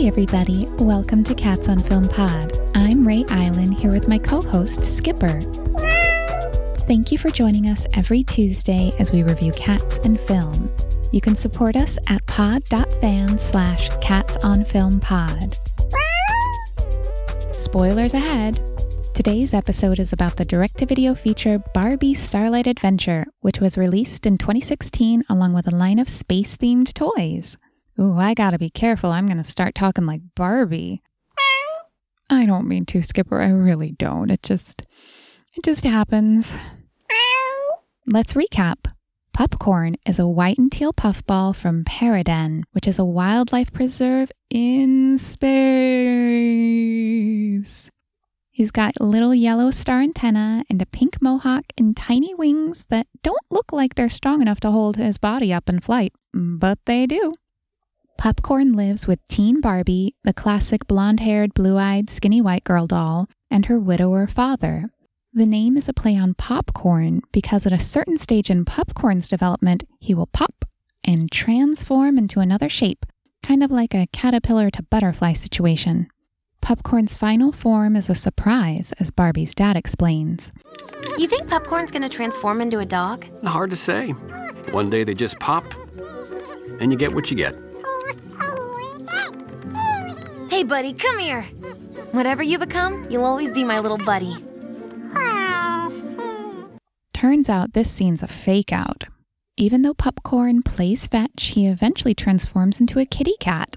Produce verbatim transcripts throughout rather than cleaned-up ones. Hi everybody, welcome to Cats on Film Pod. I'm Ray Island here with my co-host Skipper. Thank you for joining us every Tuesday as we review cats and film. You can support us at pod.fan slash catsonfilmpod. Spoilers ahead! Today's episode is about the direct-to-video feature Barbie Starlight Adventure, which was released in twenty sixteen along with a line of space-themed toys. Ooh, I gotta be careful. I'm gonna start talking like Barbie. I don't mean to, Skipper. I really don't. It just, it just happens. Let's recap. Popcorn is a white and teal puffball from Paraden, which is a wildlife preserve in space. He's got little yellow star antenna and a pink mohawk and tiny wings that don't look like they're strong enough to hold his body up in flight, but they do. Popcorn lives with Teen Barbie, the classic blonde-haired, blue-eyed, skinny white girl doll, and her widower father. The name is a play on popcorn because at a certain stage in Popcorn's development, he will pop and transform into another shape, kind of like a caterpillar to butterfly situation. Popcorn's final form is a surprise, as Barbie's dad explains. You think Popcorn's going to transform into a dog? Hard to say. One day they just pop, and you get what you get. Hey, buddy, come here. Whatever you become, you'll always be my little buddy. Turns out this scene's a fake-out. Even though Popcorn plays fetch, he eventually transforms into a kitty cat.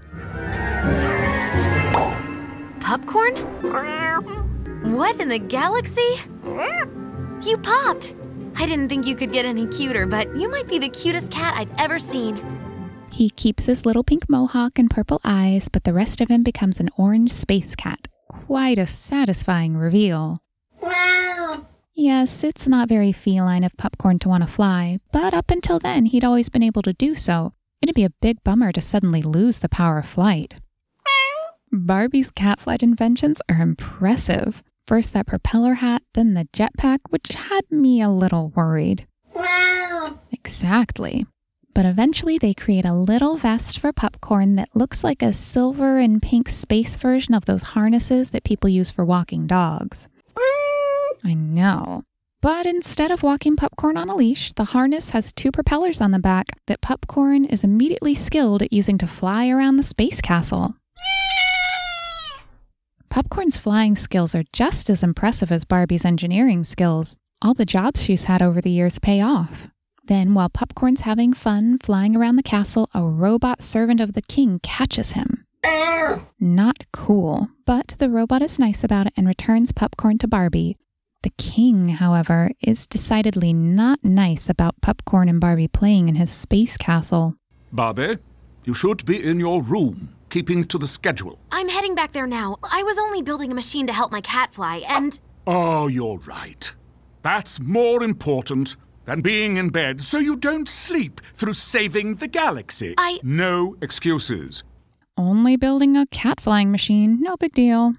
Popcorn? What in the galaxy? You popped! I didn't think you could get any cuter, but you might be the cutest cat I've ever seen. He keeps his little pink mohawk and purple eyes, but the rest of him becomes an orange space cat. Quite a satisfying reveal. Yes, it's not very feline of Popcorn to want to fly, but up until then he'd always been able to do so. It'd be a big bummer to suddenly lose the power of flight. Barbie's cat flight inventions are impressive. First that propeller hat, then the jetpack, which had me a little worried. Exactly. But eventually they create a little vest for Popcorn that looks like a silver and pink space version of those harnesses that people use for walking dogs. I know. But instead of walking Popcorn on a leash, the harness has two propellers on the back that Popcorn is immediately skilled at using to fly around the space castle. Popcorn's flying skills are just as impressive as Barbie's engineering skills. All the jobs she's had over the years pay off. Then, while Popcorn's having fun flying around the castle, a robot servant of the king catches him. Not cool, but the robot is nice about it and returns Popcorn to Barbie. The king, however, is decidedly not nice about Popcorn and Barbie playing in his space castle. Barbie, you should be in your room, keeping to the schedule. I'm heading back there now. I was only building a machine to help my cat fly, and... Oh, you're right. That's more important than being in bed so you don't sleep through saving the galaxy. I... No excuses. Only building a cat flying machine, no big deal.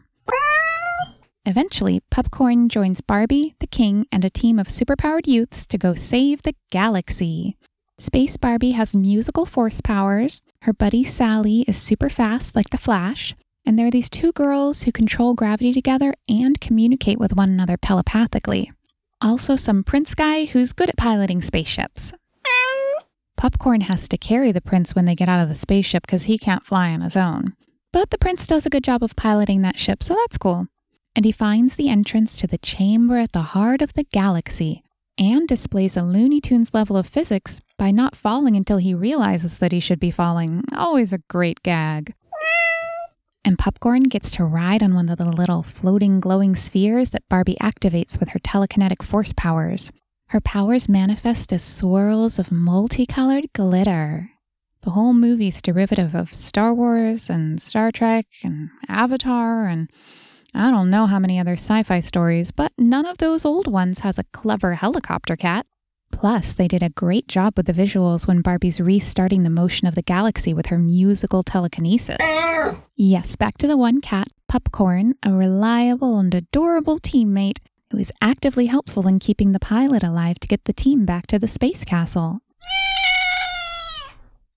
Eventually, Popcorn joins Barbie, the king, and a team of superpowered youths to go save the galaxy. Space Barbie has musical force powers, her buddy Sally is super fast like the Flash, and there are these two girls who control gravity together and communicate with one another telepathically. Also some prince guy who's good at piloting spaceships. Popcorn has to carry the prince when they get out of the spaceship because he can't fly on his own. But the prince does a good job of piloting that ship, so that's cool. And he finds the entrance to the chamber at the heart of the galaxy and displays a Looney Tunes level of physics by not falling until he realizes that he should be falling. Always a great gag. And Popcorn gets to ride on one of the little floating glowing spheres that Barbie activates with her telekinetic force powers. Her powers manifest as swirls of multicolored glitter. The whole movie's derivative of Star Wars and Star Trek and Avatar and... I don't know how many other sci-fi stories, but none of those old ones has a clever helicopter cat. Plus, they did a great job with the visuals when Barbie's restarting the motion of the galaxy with her musical telekinesis. Yes, back to the one cat, Popcorn, a reliable and adorable teammate who is actively helpful in keeping the pilot alive to get the team back to the space castle.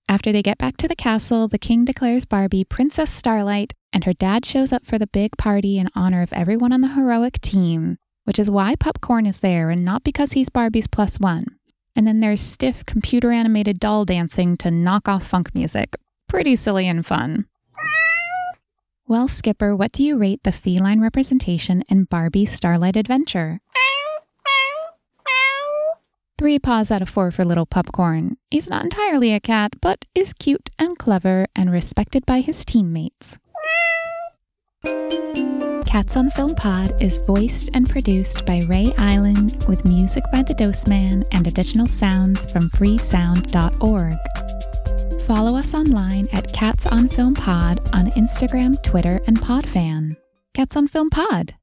After they get back to the castle, the king declares Barbie Princess Starlight, and her dad shows up for the big party in honor of everyone on the heroic team, which is why Popcorn is there and not because he's Barbie's plus one. And then there's stiff computer-animated doll dancing to knock-off funk music. Pretty silly and fun. Well, Skipper, what do you rate the feline representation in Barbie Starlight Adventure? Three paws out of four for little Popcorn. He's not entirely a cat, but is cute and clever and respected by his teammates. Cats on Film Pod is voiced and produced by Ray Island with music by The Dose Man and additional sounds from freesound dot org. Follow us online at Cats on Film Pod on Instagram, Twitter, and Podfan. Cats on Film Pod!